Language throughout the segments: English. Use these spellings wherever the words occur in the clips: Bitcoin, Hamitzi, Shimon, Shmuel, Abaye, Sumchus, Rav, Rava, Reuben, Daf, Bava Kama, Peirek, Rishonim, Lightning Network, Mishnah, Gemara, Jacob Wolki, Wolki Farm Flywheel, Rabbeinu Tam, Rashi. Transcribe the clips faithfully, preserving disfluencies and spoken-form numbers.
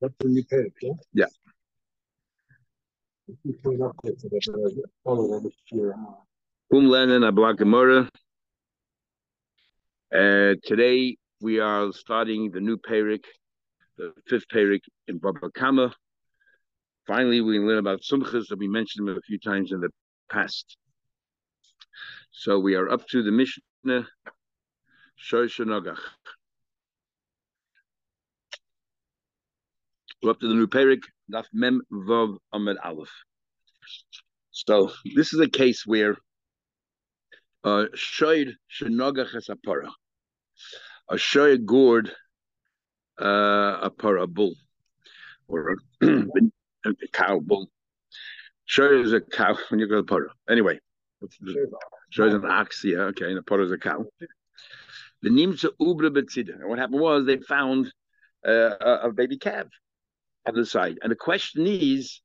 That's the new page, yeah? Yeah. Uh, today we are starting the new Peirek, the fifth Peirek in Bava Kama. Finally, we learn about Sumchus, that we mentioned them a few times in the past. So we are up to the Mishnah, Shosh Nogach. We're up to the new Peirek, Daf Mem Vav Amud Aleph. So this is a case where uh, shoyd shenogach es apara, a shoyd gored uh, a para bull or a, a cow bull. Shoyd is a cow when you go to para. Anyway, shoyd is an ox, yeah, okay, and a para is a cow. The nimtza ubra betzida. What happened was they found uh, a, a baby calf on the side, and the question is,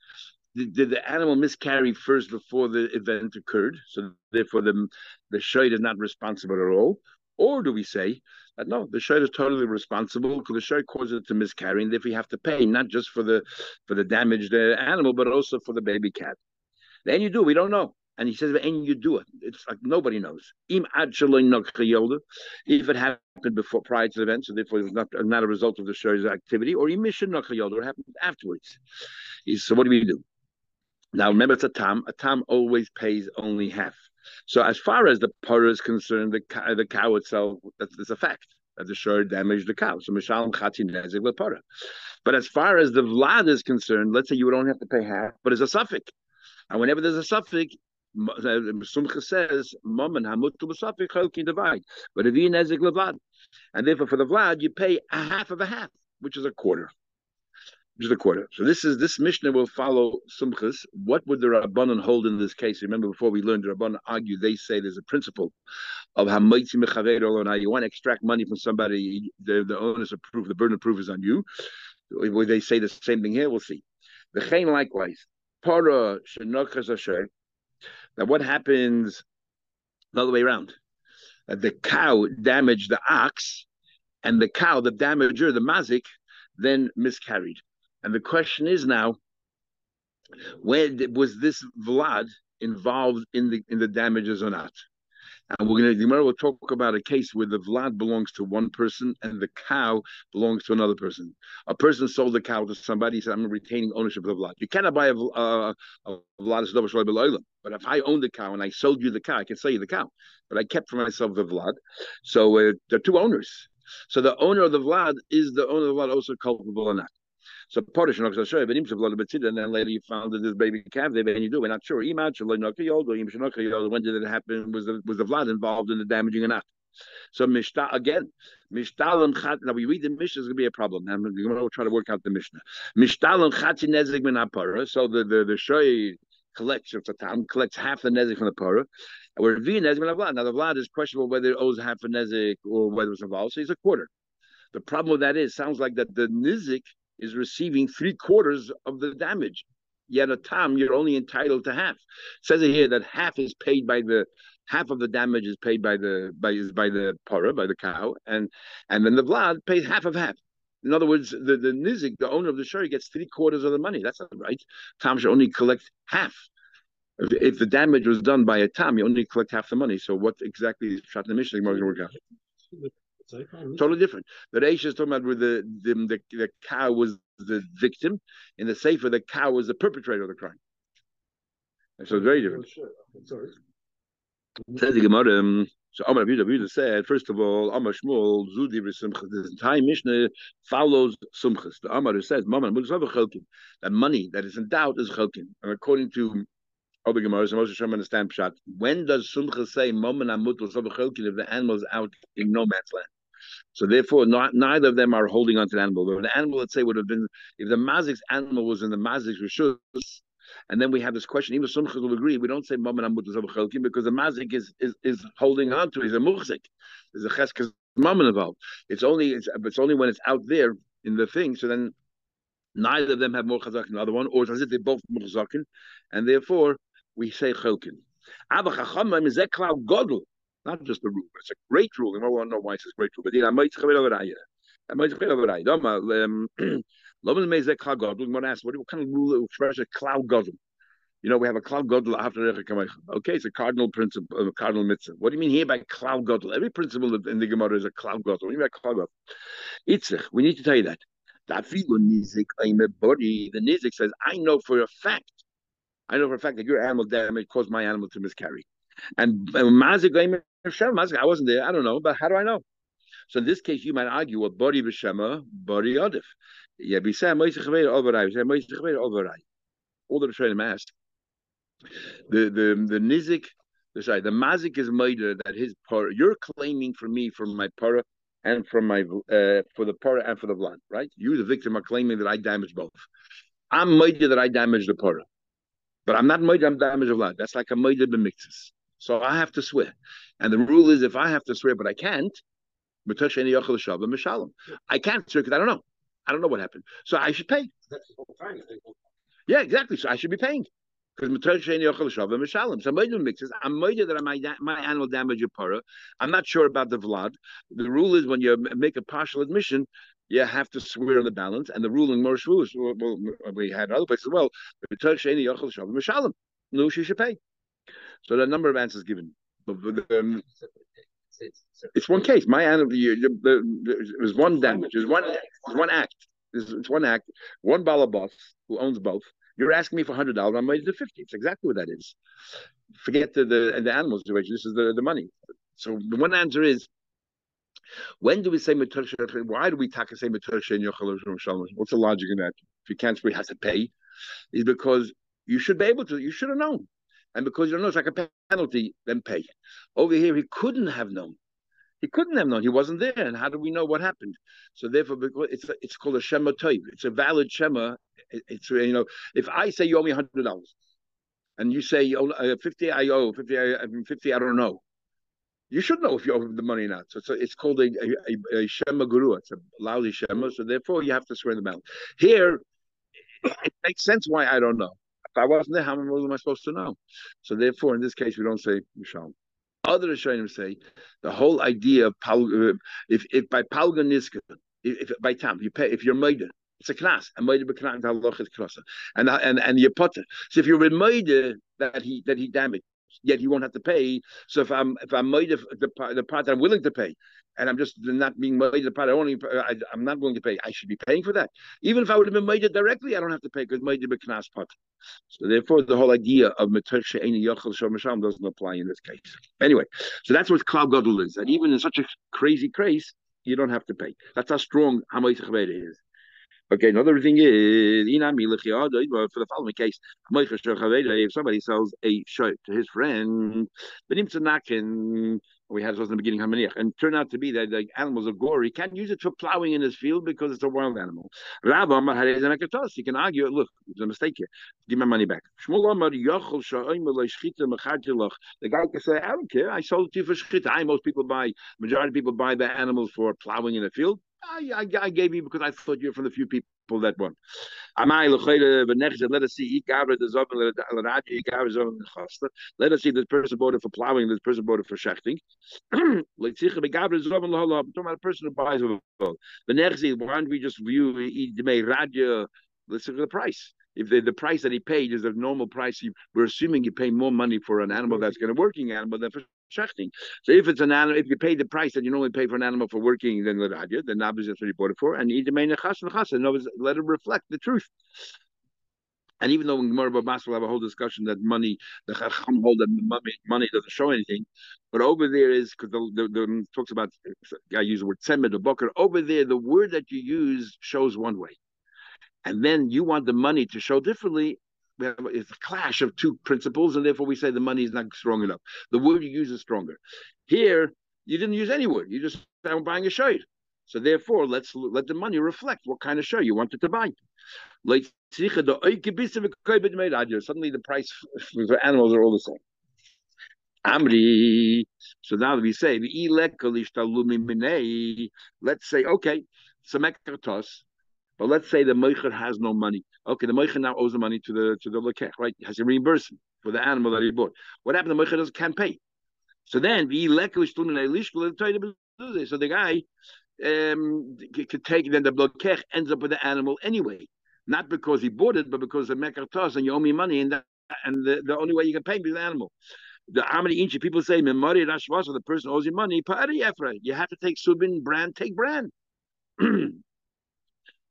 did, did the animal miscarry first before the event occurred? So therefore, the the shoyd is not responsible at all, or do we say that no, the shoyd is totally responsible because the shoyd caused it to miscarry, and therefore you have to pay not just for the for the damaged uh, animal, but also for the baby calf? Then you do. We don't know. And he says, and you do it. It's like nobody knows. If it happened before, prior to the event, so therefore it was not, not a result of the shoyd's activity, or it happened afterwards. So what do we do? Now remember, it's a tam. A tam always pays only half. So as far as the parah is concerned, the cow, the cow itself, that's, that's a fact, that the shoyd damaged the cow. So mishalem chati nezek leparah. But as far as the vlad is concerned, let's say you don't have to pay half, but it's a suffix. And whenever there's a suffix, Sumchus says, "Mom and Hamut to Basafik Chalkin divide." But if you nezik levad, and therefore for the vlad you pay a half of a half, which is a quarter, which is a quarter. So this is this Mishnah will follow Sumchus. What would the Rabbanon hold in this case? Remember, before we learned, the Rabbanon argue. They say there's a principle of Hamitzi mechaveiro. Now you want to extract money from somebody, the the onus of proof, the burden of proof is on you. Will they say the same thing here? We'll see. The chain likewise. Para shenochas asher. Now, what happens the other way around? Uh, the cow damaged the ox, and the cow, the damager, the mazik, then miscarried. And the question is now, where was this vlad involved in the in the damages or not? And we're going to tomorrow we'll talk about a case where the vlad belongs to one person and the cow belongs to another person. A person sold the cow to somebody. He said, "I'm retaining ownership of the vlad." You cannot buy a, uh, a vlad. But if I owned the cow and I sold you the cow, I can sell you the cow. But I kept for myself the vlad. So uh, there are two owners. So the owner of the vlad is the owner of the vlad also culpable or not? So Parish and then later you found that this baby calf there, and you do, we're not sure. When did it happen? Was the was the vlad involved in the damaging or not? So Mishta again, Mishtalam Khat. Now we read the Mishnah is gonna be a problem. I'm gonna try to work out the Mishnah. Mishtalam Khati Nezig Minapara. So the the, the shoy collects of the tam, collects half the nezig from the parah. Where V nezig min vlad. Now the vlad is questionable whether it owes half a nezig or whether it's involved. So he's a quarter. The problem with that is sounds like that the nizik is receiving three quarters of the damage. Yet a tam, you're only entitled to half. It says it here that half is paid by the half of the damage is paid by the by is by the para, by the cow, and and then the vlad pays half of half. In other words, the, the nizik, the owner of the shari, gets three quarters of the money. That's not right. Tam should only collect half. If, if the damage was done by a tam, you only collect half the money. So what exactly is pshat in the Mishnah? We're going to work out. Totally different. The Reish is talking about where the the, the the cow was the victim, in the Sefer the cow was the perpetrator of the crime. And so it's very different. I'm sorry. Says the Gemara. So Amar Rabbi Yehuda said, first of all, Amar Shmuel Zudi v'Sumchus. This entire Mishnah follows Sumchus. The Amar says, that money that is in doubt is chelkin, and according to other Gemaras, and also trying to understand pshat. When does Sumchus say Maman Amut l'Savach Chelkin if the animal is out in no man's land? So therefore, not, neither of them are holding on to the animal. But if the animal, let's say, would have been, if the mazik's animal was in the mazik's reshus, and then we have this question, even Sumchus will agree, we don't say Maman Amut l'Savach Chelkin because the mazik is, is, is holding on to it, is a muchzik, is a cheskes mammon involved. It's only, it's, it's only when it's out there in the thing, so then neither of them have more chazakin than the other one, or it's as if they're both more chazakin, and therefore we say chelkin. Abba chachamim is eklau godel. Not just a rule, it's a great rule. I don't know why it's a great rule, but I might say it over there. I might say it over there. Lovel mezek cloud gadol. One asks, what kind of rule of fresh a cloud gadol? You know, we have a cloud gadol after Erech Kamecha. Okay, it's a cardinal principle, a cardinal mitzvah. What do you mean here by cloud gadol? Every principle in the Gemara is a cloud gadol. What do you mean by cloud gadol? Itzich, we need to tell you that. The nizik says, I know for a fact, I know for a fact that your animal damage caused my animal to miscarry. And mazik, I wasn't there, I don't know, but how do I know? So in this case, you might argue, well, body b'shema, body odif. Yeah, we say moisech chaver overai, we say moisech chaver overai. All the Rishonim asked. The the the nizik, sorry, the mazik is meider that his par. You're claiming for me from my para and from my uh, for the para and for the vlad, right? You, the victim, are claiming that I damaged both. I'm meider that I damaged the para, but I'm not meider. I'm damaged the vlad. That's like a meider b'mixus. So I have to swear, and the rule is if I have to swear, but I can't. I can't swear because I don't know. I don't know what happened. So I should pay. Yeah, exactly. So I should be paying. Because so Maidum mixes. I'm Maidum that my my animal damage your para. I'm not sure about the Vlad. The rule is when you make a partial admission, you have to swear on the balance. And the rule in Mor Shavuos, well, we had other places as well. No, she should pay. So the number of answers given. Um, It's one case. My animal, it was one damage. It was one, it was one act. It's, it's one act. One balabas who owns both. You're asking me for one hundred dollars. I'm made it to fifty dollars. It's exactly what that is. Forget the the, the animal situation. This is the, the money. So the one answer is, when do we say matur? Why do we talk and say matur shein yochel shalom? What's the logic in that? If you can't swear, you have to pay. Is because you should be able to. You should have known. And because you don't know, it's like a penalty, then pay. Over here, he couldn't have known. He couldn't have known. He wasn't there. And how do we know what happened? So therefore, it's a, it's called a shema toiv. It's a valid shema. It's, you know, if I say you owe me one hundred dollars, and you say you owe, uh, fifty, I owe fifty, I, I mean, fifty, I don't know. You should know if you owe the money or not. So, so it's called a, a, a shema guru. It's a lousy shema. So therefore, you have to swear in the mouth. Here, it makes sense why I don't know. If I wasn't there, how many rules am I supposed to know? So therefore, in this case, we don't say Mishalom. Other Rishonim say the whole idea of Pal, if if by Palganiska, if, if by Tam, you pay if you're Meider, it's a knas, and Meider b'knas halacha is krasa, and and and you're potter. So if you're a Meider that he that he damaged, yet he won't have to pay. So if I'm if I'm Meider the the part that I'm willing to pay, and I'm just not being Meider the part I only I, I'm not willing to pay, I should be paying for that. Even if I would have been Meider directly, I don't have to pay because Meider b'knas potter. So therefore, the whole idea of matur she'ein yochel shalom doesn't apply in this case. Anyway, so that's what klal gadol is. And even in such a crazy case, you don't have to pay. That's how strong hamoisech chaver is. Okay, another thing is for the following case, if somebody sells a shirt to his friend, but him to knock and we had this in the beginning, and turned out to be that the animals are gory. He can't use it for plowing in his field because it's a wild animal. Rav, you can argue, look, there's a mistake here. Give my money back. The guy can say, I don't care. I sold it to you for shchita. I, most people buy, majority of people buy the animals for plowing in a field. I, I, I gave you because I thought you were from the few people. Pull that one. Let us see. Let us see. This person bought it for plowing. This person bought it for shechting. A person who buys a boat. The next thing, why don't we just view the let's look at the price. If the, the price that he paid is the normal price, he, we're assuming you pay more money for an animal that's going to working animal than for shechting. So if it's an animal, if you pay the price that you normally pay for an animal for working, then l'radia, then obviously that's what you bought it for. And let it reflect the truth. And even though in Gemara Babas we'll have a whole discussion that money, the Chacham hold that money doesn't show anything, but over there is because the, the, the talks about I use the word tzemed or boker. Over there, the word that you use shows one way. And then you want the money to show differently. We have, it's a clash of two principles, and therefore we say the money is not strong enough. The word you use is stronger. Here, you didn't use any word. You just said, I'm buying a shirt. So therefore, let's let the money reflect what kind of shirt you wanted to buy. Suddenly the price for animals are all the same. Amri. So now we say, let's say, okay, Samekartos. But let's say the meicher has no money. Okay, the meicher now owes the money to the to the lekech, right? He has to reimburse him for the animal that he bought. What happened? The meicher doesn't can't pay. So then, so the guy um, could take, then the blokech ends up with the animal anyway. Not because he bought it, but because the mekartos and you owe me money, and, that, and the, the only way you can pay me is the animal. The Amri Inchi people say, Memari Rashvasa, the person owes you money, Pa'ari Efra. You have to take Subin brand, take brand.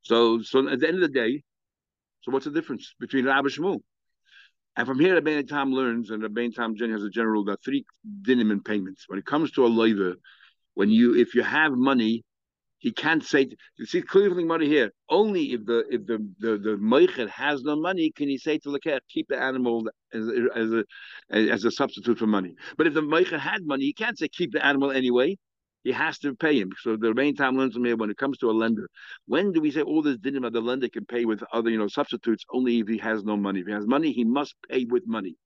so so at the end of the day, so what's the difference between Rav and Shmuel? And from here, Rabbeinu Tam learns, and Rabbeinu Tam generally has a general rule, that three dinim in payments. When it comes to a loiver, when you if you have money, he can't say. You see clearly money here. Only if the if the the, the meicher has no money, can he say to the lekech, keep the animal as as a as a substitute for money. But if the meicher had money, he can't say keep the animal anyway. He has to pay him. So the Rabbeinu Tam learns from here, when it comes to a lender, when do we say all this dinim that the lender can pay with other, you know, substitutes? Only if he has no money. If he has money, he must pay with money.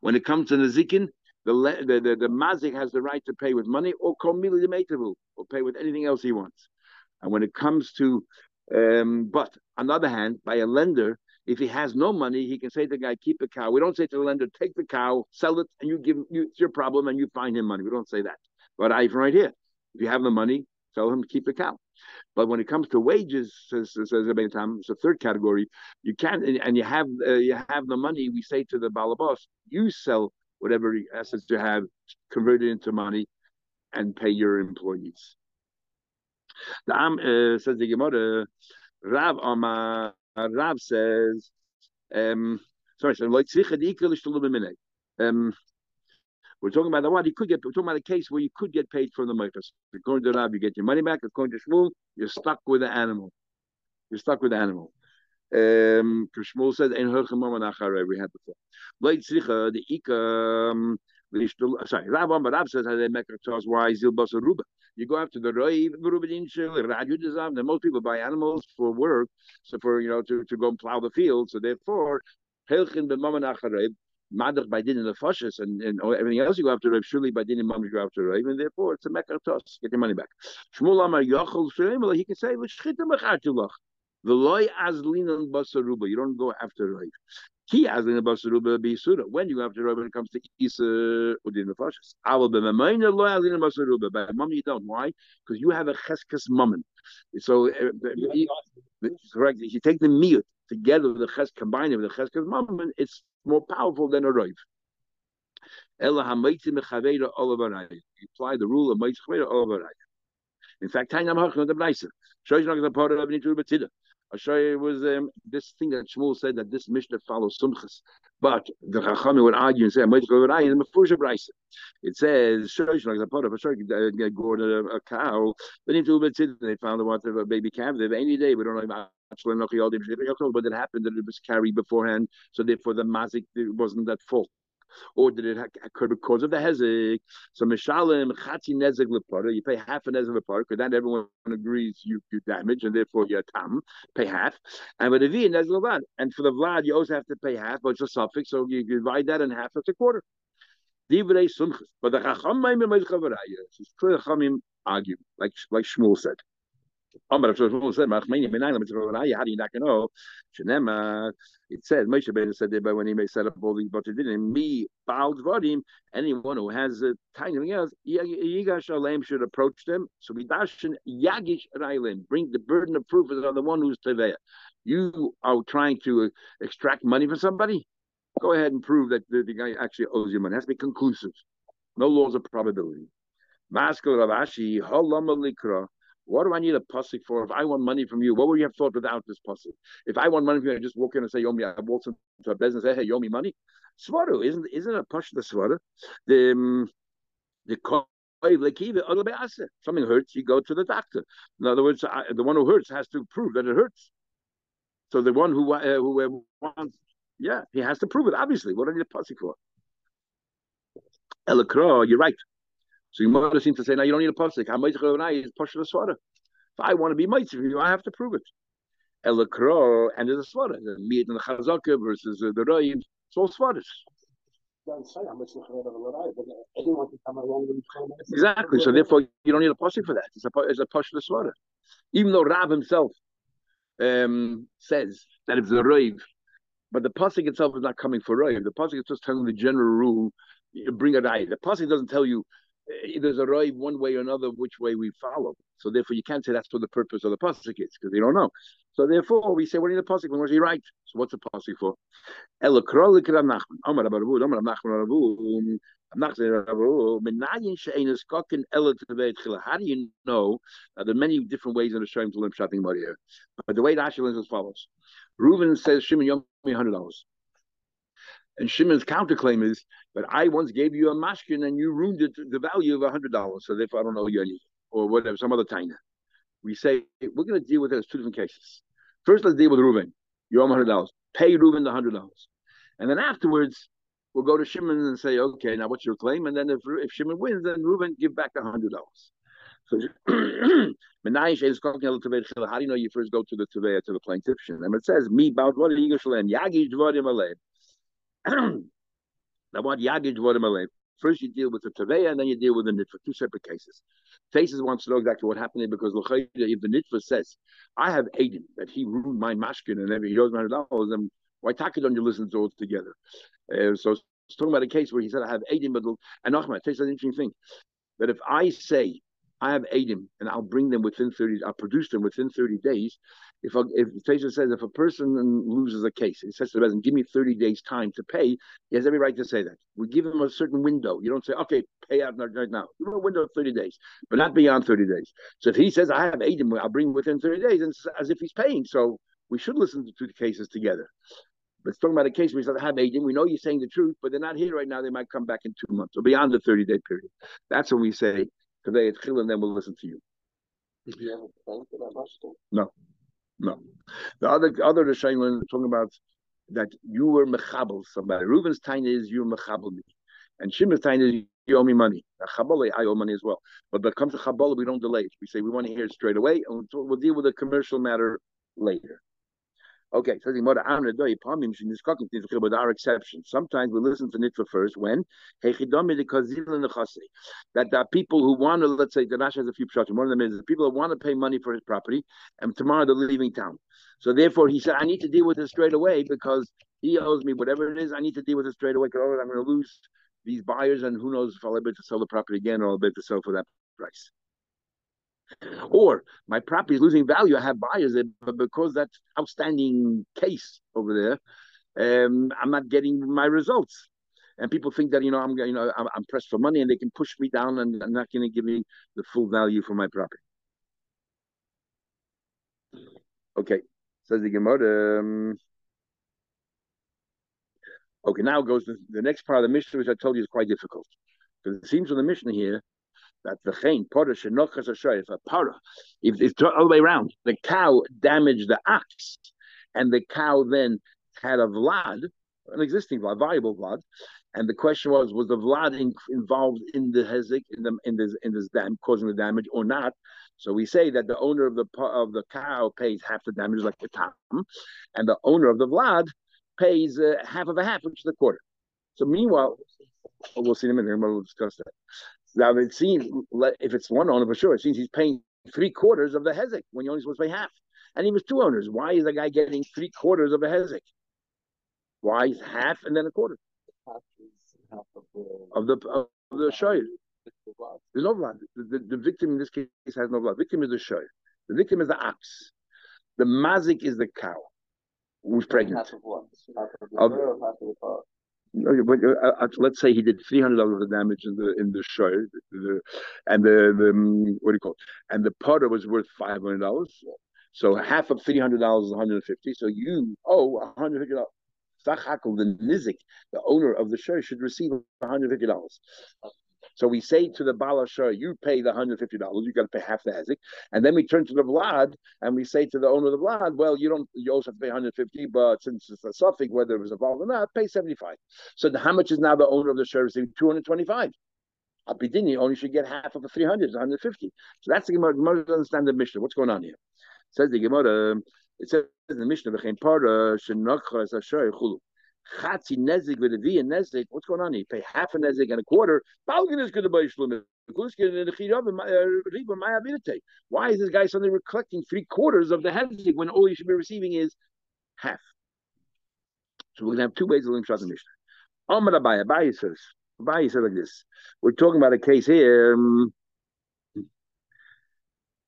When it comes to nezikin, the the the, the mazik has the right to pay with money or kol mili d'meitavu, or pay with anything else he wants. And when it comes to, um, but on the other hand, by a lender, if he has no money, he can say to the guy, keep the cow. We don't say to the lender, take the cow, sell it, and you give you, it's your problem, and you find him money. We don't say that. But I right here. If you have the money, tell him to keep the cow. But when it comes to wages, says says Rabbeinu Tam, it's a third category. You can't, and, and you have uh, you have the money. We say to the balabas, you sell whatever assets you have, convert it into money, and pay your employees. The Am uh, says the Gemara, Rav Amar, Rav says, um, sorry, so like um. We're talking about the what you could get. We're talking about a case where you could get paid from the meicher. According to Rav, you get your money back. According to Shmuel, you're stuck with the animal. You're stuck with the animal. Um, Shmuel said, "Ein herchem amanachare." We had before. Leit zicha the ikam. Sorry, Rav Amar Rav says, "How they make a charge? Why zilbas ruba? You go after the roiv rubin shil radu desav. Then most people buy animals for work, so for you know to to go and plow the field. So therefore, herchem b'mamanachare." Madach by din in the fascists and, and everything else you go after Rav, surely by din in Mamre you go after Rav, and therefore it's a mekartos, get your money back. Shmuel Amar Yochel Shreimel, he can say, the loy azlinan basaruba, you don't go after Rav. Ki azlinan basaruba be Surah. When you go after Rav, when it comes to Isa or din in the fascists, I will be mamayna loy azlinan basaruba, but mum you don't. Why? Because you have a cheskas mammon. So, uh, he, correct, if you take the meat together with the ches, combine it with the cheskas mammon, it's more powerful than a roiv. Ella Hamitzi mechaveira olavaraya. You apply the rule of Hamitzi mechaveira olavaraya. In fact, Tainam Hachnot Abnaiser. Shoyshnak the part of Rabbeinu Tur Batida. Ashay was um, this thing that Shmuel said that this Mishnah follows Sumchus, but the Chachamim would argue and say Hamitzi olavaraya is mefusha brayser. It says Shoyshnak the part of Ashay gored a cow. Rabbeinu Tur Batida. They found the baby calf. They have any day. We don't know about. But it happened that it was carried beforehand, so therefore the mazik wasn't at fault. Or did it occur because of the hezek? So mishalim chati nezek lepara, you pay half a nezek lepara, because not everyone agrees you you damage, and therefore you're tam, pay half. And for the v nezek levad, and for the vlad you also have to pay half, but it's a suffix, so you divide that in half, that's a quarter. Divrei sumchus, but the chachamim mechavaraya. It's clear the chachamim argue, like like Shmuel said. It says Moshe Rabbeinu said that when he may set up all these, but he didn't. Me bald vadim. Anyone who has a tiny else, Yigash Alem should approach them. So we dashin Yagish Railim. Bring the burden of proof is on the one who's tevei. You are trying to extract money from somebody. Go ahead and prove that the, the guy actually owes you money. It has to be conclusive. No laws of probability. Maskal Ravashi Holam Likra. What do I need a pasuk for? If I want money from you, what would you have thought without this pasuk? If I want money from you, I just walk in and say, "Yomi," I walk into a business and say, "Hey, yomi money." Svaru isn't isn't a pasuk the svaru. The the something hurts, you go to the doctor. In other words, I, the one who hurts has to prove that it hurts. So the one who uh, who wants, yeah, he has to prove it. Obviously, what do I need a pasuk for? Elakra, you're right. So you might seem to say, no, you don't need a pasuk. If I want to be mitzvah from you, I have to prove it. El Akro and there's a swara. The meat and the chazaka versus the royim. It's all swaras. Exactly. So therefore, you don't need a pasuk for that. It's a it's a pashla swara. Even though Rav himself um, says that it's the roiv, but the pasuk itself is not coming for roiv. The pasuk is just telling the general rule. Bring a raya. The pasuk doesn't tell you. there's a raiv one way or another which way we follow. So therefore you can't say that's what the purpose of the pasuk is, because they don't know. So therefore we say, what are the pasuk? When was he right? So what's the pasuk for? How do you know uh, there are many different ways in the Shem to learn Pshat Gemara here? But the way Rashi learns as follows. Reuben says, Shimon, you owe me one hundred dollars. And Shimon's counterclaim is, but I once gave you a mashkin and you ruined it, the value of one hundred dollars, so therefore I don't owe you any, or whatever, some other taina. We say, hey, we're going to deal with it as two different cases. First, let's deal with Reuben. You owe him one hundred dollars. Pay Reuben the one hundred dollars. And then afterwards, we'll go to Shimon and say, okay, now what's your claim? And then if, if Shimon wins, then Reuben, give back the one hundred dollars. So, how do you know you first go to the Tevea, to the plaintiff? And it says, me about what Yagi I want Yagid Vodamalev. First you deal with the Tavea and then you deal with the Nitva, two separate cases. Faces wants to know exactly what happened there, because if the Nitva says, I have Aiden, that he ruined my mashkin and every he owes one hundred dollars, then why take it on you listen to all together? Uh, so it's talking about a case where he said, I have Aiden, but and Ahmad, that's an interesting thing. That if I say I have Adim, and I'll bring them within thirty. I'll produce them within thirty days. If I, if Taisha says if a person loses a case, he says to the resident, "Give me thirty days time to pay." He has every right to say that. We give him a certain window. You don't say, "Okay, pay out right now." You have a window of thirty days, but not beyond thirty days. So if he says, "I have Adim, I'll bring within thirty days," and it's as if he's paying. So we should listen to two cases together. But it's talking about a case where he says, "I have Adim." We know you're saying the truth, but they're not here right now. They might come back in two months or beyond the thirty-day period. That's when we say. Today it's Chil, and then we'll listen to you. Did you have a bank for that much? No, no. The other other Rishonim we're talking about that you were mechabel somebody. Reuben's tiny is you mechabel me, and Shimon's tiny is you owe me money. Chabale, I owe money as well. But when it comes to chabale, we don't delay it. We say we want to hear it straight away, and we'll deal with a commercial matter later. Okay, so but our exception. Sometimes we listen to Nitva first when that the people who want to, let's say, Ganash has a few pshatim. One of them is the people who want to pay money for his property, and tomorrow they're leaving town. So therefore, he said, I need to deal with this straight away because he owes me whatever it is. I need to deal with it straight away because I'm going to lose these buyers, and who knows if I'll be able to sell the property again or I'll be able to sell for that price. Or my property is losing value. I have buyers, but because that outstanding case over there, um, I'm not getting my results. And people think that you know I'm you know I'm, I'm pressed for money, and they can push me down, and I'm not going to give me the full value for my property. Okay, says the Gemara. Okay, now goes to the next part of the Mishnah, which I told you is quite difficult, because it seems on the Mishnah here. That the chain, para, shenochas ashrei, if a para, if it's all the way around, the cow damaged the ox, and the cow then had a vlad, an existing vlad, viable vlad, and the question was, was the vlad in, involved in the hezek, in the in this in this dam, causing the damage or not? So we say that the owner of the of the cow pays half the damage, like the tam, and the owner of the vlad pays uh, half of a half, which is a quarter. So meanwhile, oh, we'll see in a minute. We'll discuss that. Now, it seems, if it's one owner, for sure, it seems he's paying three quarters of the hezek when you're only supposed to pay half. And he was two owners. Why is the guy getting three quarters of the hezek? Why is half and then a quarter? Half is half of the... Of the, of the shoyer. There's no blood. The, the, the victim in this case has no blood. The victim is the shoyer. The victim is the ox. The mazik is the cow who's pregnant. Half of what? Half of the, of, or half of the cow? Let's say he did three hundred dollars of damage in the in the show, the, and the, the what do you call it? And the potter was worth five hundred dollars. So half of three hundred dollars is one hundred and fifty. So you owe one hundred fifty dollars. Sachakol the nizik, the owner of the show, should receive one hundred fifty dollars. So we say to the Bala Shah, you pay the one hundred fifty dollars, you got to pay half the Hezek. And then we turn to the Vlad, and we say to the owner of the Vlad, well, you don't, you also have to pay one hundred fifty dollars, but since it's a suffix, whether it was involved or not, pay seventy-five dollars. So the, how much is now the owner of the Shah receiving? two hundred twenty-five dollars. Abidini only should get half of the three hundred dollars, one hundred fifty dollars. So that's the Gemara. Gemara doesn't understand the Mishnah. What's going on here? It says the Gemara, it says in the Mishnah, Chatzi nezik with a V and nezik. What's going on here? You pay half a nezik and a quarter. Why is this guy suddenly collecting three quarters of the nezik when all you should be receiving is half? So we're going to have two ways of learning Pshat Mishnah. Amar Abaye, Abaye says, Abai said like this. We're talking about a case here. Um,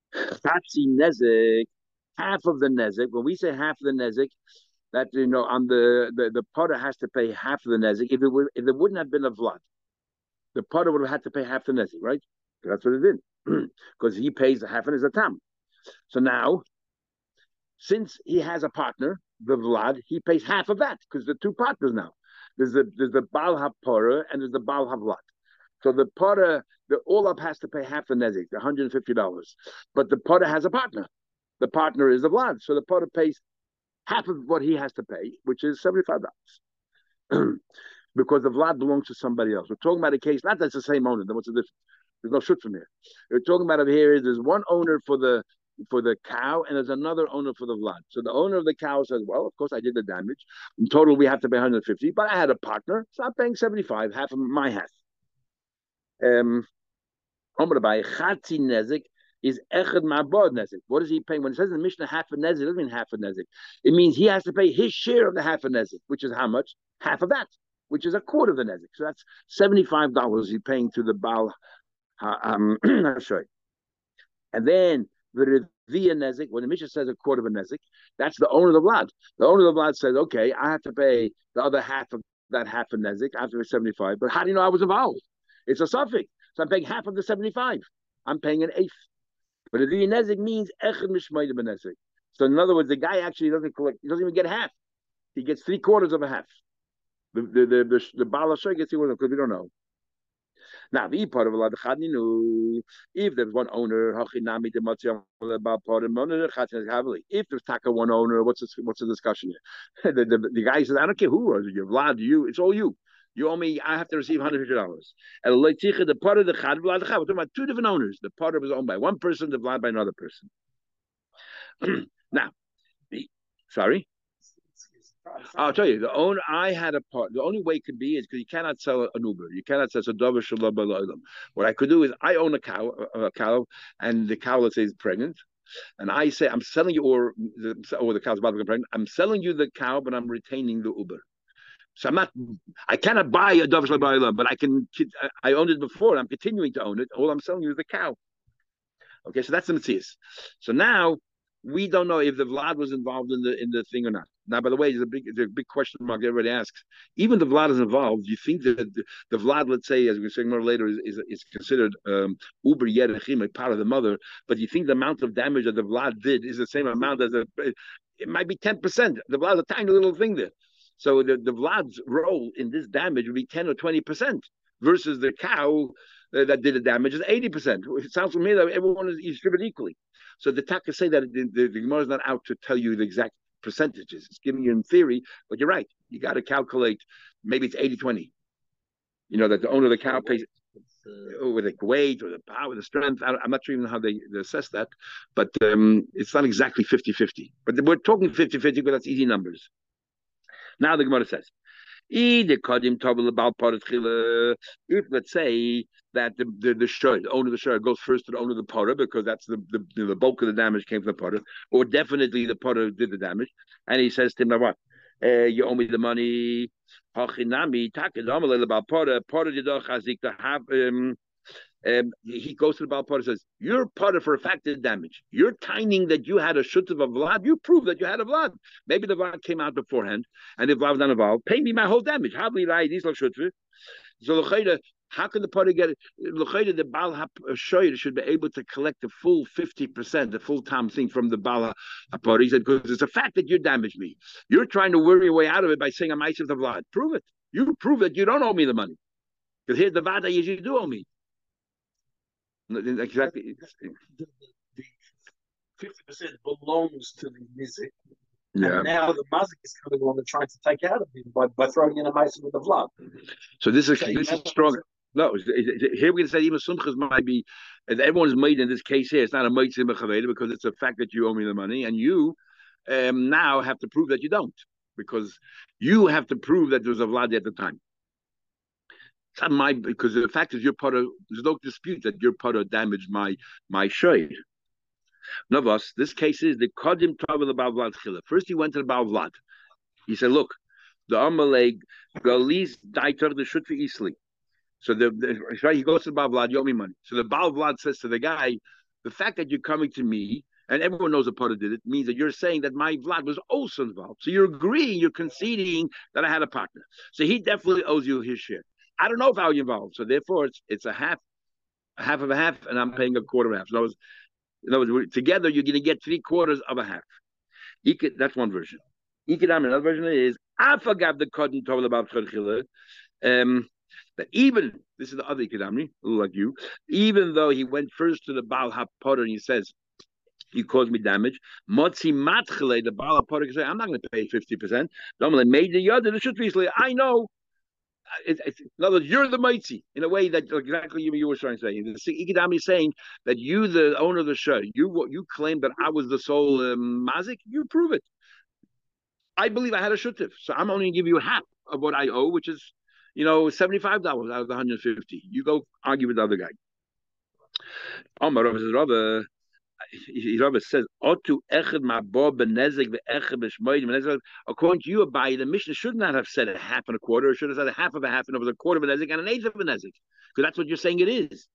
half of the nezek. When we say half of the nezek, that you know, on the, the the potter has to pay half of the nezek. If it were, if there wouldn't have been a vlad, the potter would have had to pay half the nezek, right? That's what it did, because he pays half and is a tam. So now, since he has a partner, the vlad, he pays half of that because the two partners now. There's the there's the Baal HaPorah and there's the Baal HaVlat. So the Porah, the Olaf has to pay half the Nezek, the one hundred fifty dollars. But the Porah has a partner. The partner is the Vlad. So the Porah pays half of what he has to pay, which is seventy-five dollars. Because the Vlad belongs to somebody else. We're talking about a case, not that's the same owner. What's the difference? There's no shit from here. We're talking about over here is there's one owner for the for the cow, and there's another owner for the vlad. So the owner of the cow says, well, of course I did the damage. In total, we have to pay one hundred fifty, but I had a partner, so I'm paying seventy-five, half of my half. Um, is what is he paying? When it says in the Mishnah, half a nezek, it doesn't mean half a nezek. It means he has to pay his share of the half a nezek, which is how much? Half of that, which is a quarter of the nezek. So that's seventy-five dollars he's paying to the Baal. Um, I'm sorry. And then, the Revia Nezek, when the Mishnah says a quarter of a Nezek, that's the owner of the Vlad. The owner of the Vlad says, okay, I have to pay the other half of that half of Nezek, I have to pay seventy-five, but how do you know I was involved? It's a suffix. So I'm paying half of the seventy-five. I'm paying an eighth. But Revia Nezek means Echad Mishmaida Benezek. So in other words, the guy actually doesn't collect, he doesn't even get half. He gets three quarters of a half. The the the, the, the Baal HaShor gets three quarters, because we don't know. Now, if there's one owner, if there's taka one owner, what's the, what's the discussion here? The, the, the guy says, I don't care who was your Vlad, you, it's all you. You owe me, I have to receive one hundred fifty dollars. And the potter, the chad, Vlad, the chad. We're talking about two different owners. The potter was owned by one person, the Vlad by another person. Now, the, sorry? I'll tell you, the owner, I had a part. The only way it could be is because you cannot sell an Uber. You cannot sell a Dover Shalom Balalam. What I could do is I own a cow, a cow, and the cow, let's say, is pregnant. And I say, I'm selling you, or the, or the cow's about to get pregnant. I'm selling you the cow, but I'm retaining the Uber. So I'm not, I cannot buy a Dover Shalom Balalam, but I can, I owned it before. And I'm continuing to own it. All I'm selling you is the cow. Okay, so that's the Matthias. So now, we don't know if the Vlad was involved in the in the thing or not. Now, by the way, there's a big there's a big question mark everybody asks. Even if the Vlad is involved, you think that the, the Vlad, let's say, as we're saying more later, is is, is considered um, uber yerechim, a part of the mother, but you think the amount of damage that the Vlad did is the same amount as the, it might be ten percent. The Vlad's a tiny little thing there. So the, the Vlad's role in this damage would be ten or twenty percent versus the cow that did the damage is eighty percent. It sounds to me that everyone is distributed equally. So the Taka say that the, the, the Gemara is not out to tell you the exact percentages. It's giving you in theory, but you're right. You got to calculate. Maybe it's eighty twenty. You know, that the owner of the cow pays uh, with the weight or the power, the strength. I, I'm not sure even how they, they assess that, but um, it's not exactly fifty fifty. But we're talking fifty fifty because that's easy numbers. Now the Gemara says, if let's say that the the, the, shor, the owner of the shor goes first to the owner of the potter because that's the, the the bulk of the damage came from the potter, or definitely the potter did the damage, and he says to him, now what? Uh, you owe me the money. Um, um, he goes to the Baal Potter and says, your potter for a fact did damage. You're tining that you had a shut of a Vlad. You prove that you had a Vlad. Maybe the Vlad came out beforehand, and if Vlad was not involved, pay me my whole damage. How will I these like shutve? So the how can the potter get it? The Baal HaShor should be able to collect the full fifty percent, the full time thing from the Baal HaPorah. He said, because it's a fact that you damaged me. You're trying to worry your way out of it by saying I'm Isaac the Vlad. Prove it. You prove that you don't owe me the money. Because here's the Vada you do owe me. Exactly. The fifty percent belongs to the Nizik. Yeah. And now the Mazik is coming along and trying to take out of him by, by throwing in a mason with the Vlad. So this is, so this is stronger. No, it's, it's, it's, here we can say even Sumchus might be, everyone's made in this case here, it's not a Meitzim Bechaveda because it's a fact that you owe me the money and you um, now have to prove that you don't because you have to prove that there was a Vlad at the time. It's not my, because the fact is your potter, there's no dispute that your potter damaged my, my shade. Navas, this case is the Kodim Tavel about Vlad Chila. First, he went to the Baal Vlad. He said, look, the Amalek, Galis, Daitar, the Shutfi Isli. So the, the right, he goes to the Baal Vlad, you owe me money. So the Baal Vlad says to the guy, the fact that you're coming to me, and everyone knows a potter did it, means that you're saying that my Vlad was also involved. So you're agreeing, you're conceding that I had a partner. So he definitely owes you his share. I don't know if I was involved. So therefore, it's it's a half, a half of a half, and I'm paying a quarter of a half. So in other words, in other words together, you're going to get three quarters of a half. Could, that's one version. Another version is, I forgot the cotton told about Um that even, this is the other Ikadamri, like you, even though he went first to the Baal HaPotter and he says, you caused me damage, Motzi Matchele, the Baal HaPotter can say, I'm not going to pay fifty percent. Normally made the other, the Shutrisle, I know. It's, it's, in other words, you're the Motzi, in a way that exactly you, you were trying to say. The Ikadamri is saying that you, the owner of the show, you you claim that I was the sole um, Mazik, you prove it. I believe I had a shutif, so I'm only going to give you half of what I owe, which is, you know, seventy-five dollars out of the one hundred fifty dollars. You go argue with the other guy. Omar Rav says, Rav, Rav says, Otu echad ma'bo b'nezek ve'echad b'shmoid b'nezek. According to you, Abai, the Mishnah should not have said a half and a quarter. It should have said a half of a half and over a quarter of a nezek and an eighth of a nezek, because that's what you're saying it is.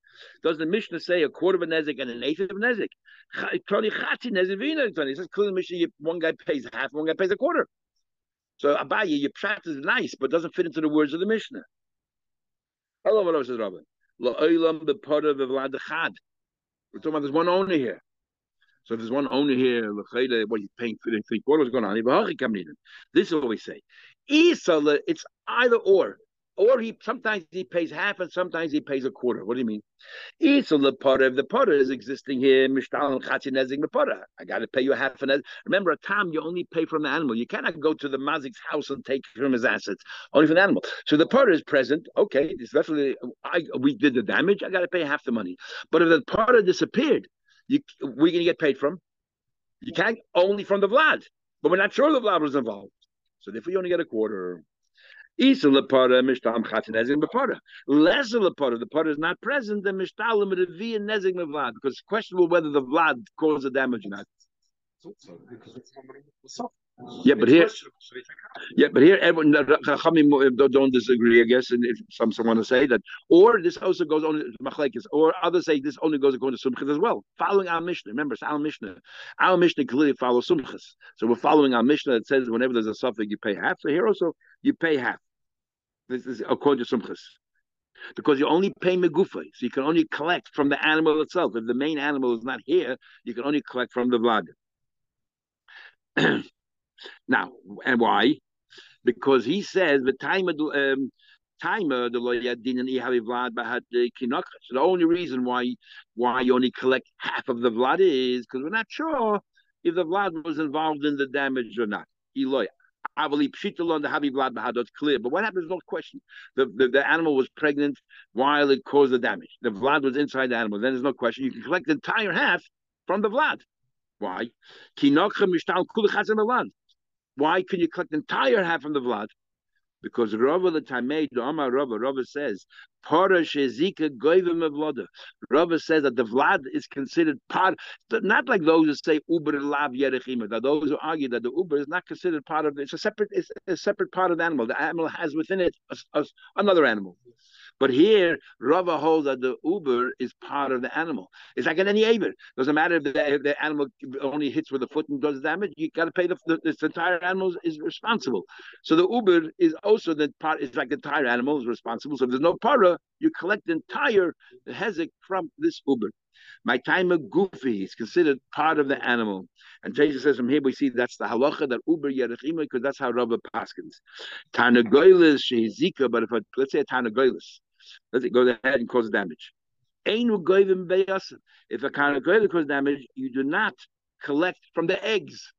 Does the Mishnah say a quarter of a nezek and an eighth of a nezek? It says clearly the Mishnah, one guy pays half, one guy pays a quarter. So Abaye, your practice is nice, but doesn't fit into the words of the Mishnah. Hello, what else is Rabbi? La'olam b'porav v'ladachad. We're talking about there's one owner here. So if there's one owner here, what he's paying for the three quarters, going on. This is what we say. It's either or. Or he sometimes he pays half and sometimes he pays a quarter. What do you mean? Esel the potter, if the potter is existing here, mishtal and chatzin nezig the potter. I got to pay you a half and a. Remember, a tam you only pay from the animal. You cannot go to the mazik's house and take from his assets, only from the animal. So the potter is present. Okay, it's definitely I, we did the damage. I got to pay half the money. But if the potter disappeared, you we're gonna get paid from. You can't only from the vlad, but we're not sure the vlad was involved. So therefore, you only get a quarter. Isa Lapara, Mishtam Khatinezim Bapara. Lesser Lapara, the Pata is not present, then Mishtalim Revi and Nezig Vlad, because it's questionable whether the Vlad caused the damage or not. Yeah, but here Yeah, but here everyone don't disagree, I guess, and if some someone to say that. Or this also goes on Machlekes, or others say this only goes according to Sumchus as well. Following our Mishnah. Remember, it's our Mishnah. Our Mishnah clearly follows Sumchus. So we're following our Mishnah that says whenever there's a suffix you pay half. So here also you pay half. This is according to Sumchus. Because you only pay megufa, so you can only collect from the animal itself. If the main animal is not here, you can only collect from the vlad. Now, and why? Because he says the timer, um, timer, the lawyer didn't have a vlad, but had the kinokha. So the only reason why why you only collect half of the vlad is because we're not sure if the vlad was involved in the damage or not. Eloy, I believe pshitalon the habi vlad bahad. That's clear. But what happens? No question. The, the the animal was pregnant while it caused the damage. The vlad was inside the animal. Then there's no question. You can collect the entire half from the vlad. Why? Kinokha mishtal kul chazim vlad. Why can you collect the entire half from the vlad? Because Rava the Tamei, the Amar Rava, Rava says, Para shezika goyvim avlada. Rava says that the vlad is considered part, not like those who say uber lav yerechima, that those who argue that the uber is not considered part of, it's a separate, it's a separate part of the animal. The animal has within it a, a, another animal. But here, Rava holds that the uber is part of the animal. It's like an any aver. Doesn't matter if the, if the animal only hits with the foot and does damage. You got to pay the, the this entire animal is responsible. So the uber is also the part. It's like the entire animal is responsible. So if there's no para, you collect the entire hezek from this uber. My time of goofy is considered part of the animal. And Jesus says from here we see that's the halacha that uber yerechima, because that's how Rava paskins. Tanagoilis shehizika. But if I, let's say a tanagoilis. Let's go ahead and cause damage. If a kanagoyla causes damage, you do not collect from the eggs.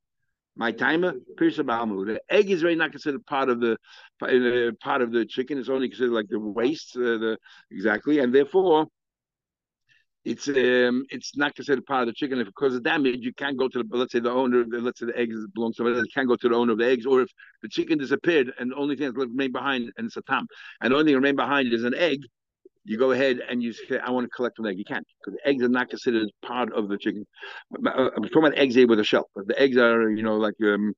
My timer, the egg is really not considered part of the uh, part of the chicken. It's only considered like the waste, uh, the exactly, and therefore it's um, it's not considered part of the chicken. If it causes damage, you can't go to the let's say the owner. Let's say the eggs belong to somebody else. You can't go to the owner of the eggs. Or if the chicken disappeared and the only thing that remained behind and it's a tam, and the only thing remained behind is an egg, you go ahead and you say, I want to collect an egg. You can't, because the eggs are not considered part of the chicken. I'm talking about eggs here with a shell. But the eggs are, you know, like um,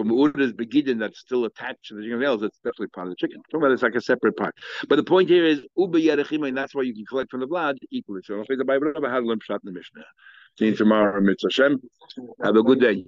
So me'udas begidin that's still attached to the chicken veils, that's definitely part of the chicken. Talking about it's like a separate part. But the point here is uba yarechima, and that's why you can collect from the blood equally. So I'll say the Bible had a limp shot in the Mishnah. See you tomorrow, Mitzvah Hashem. Have a good day.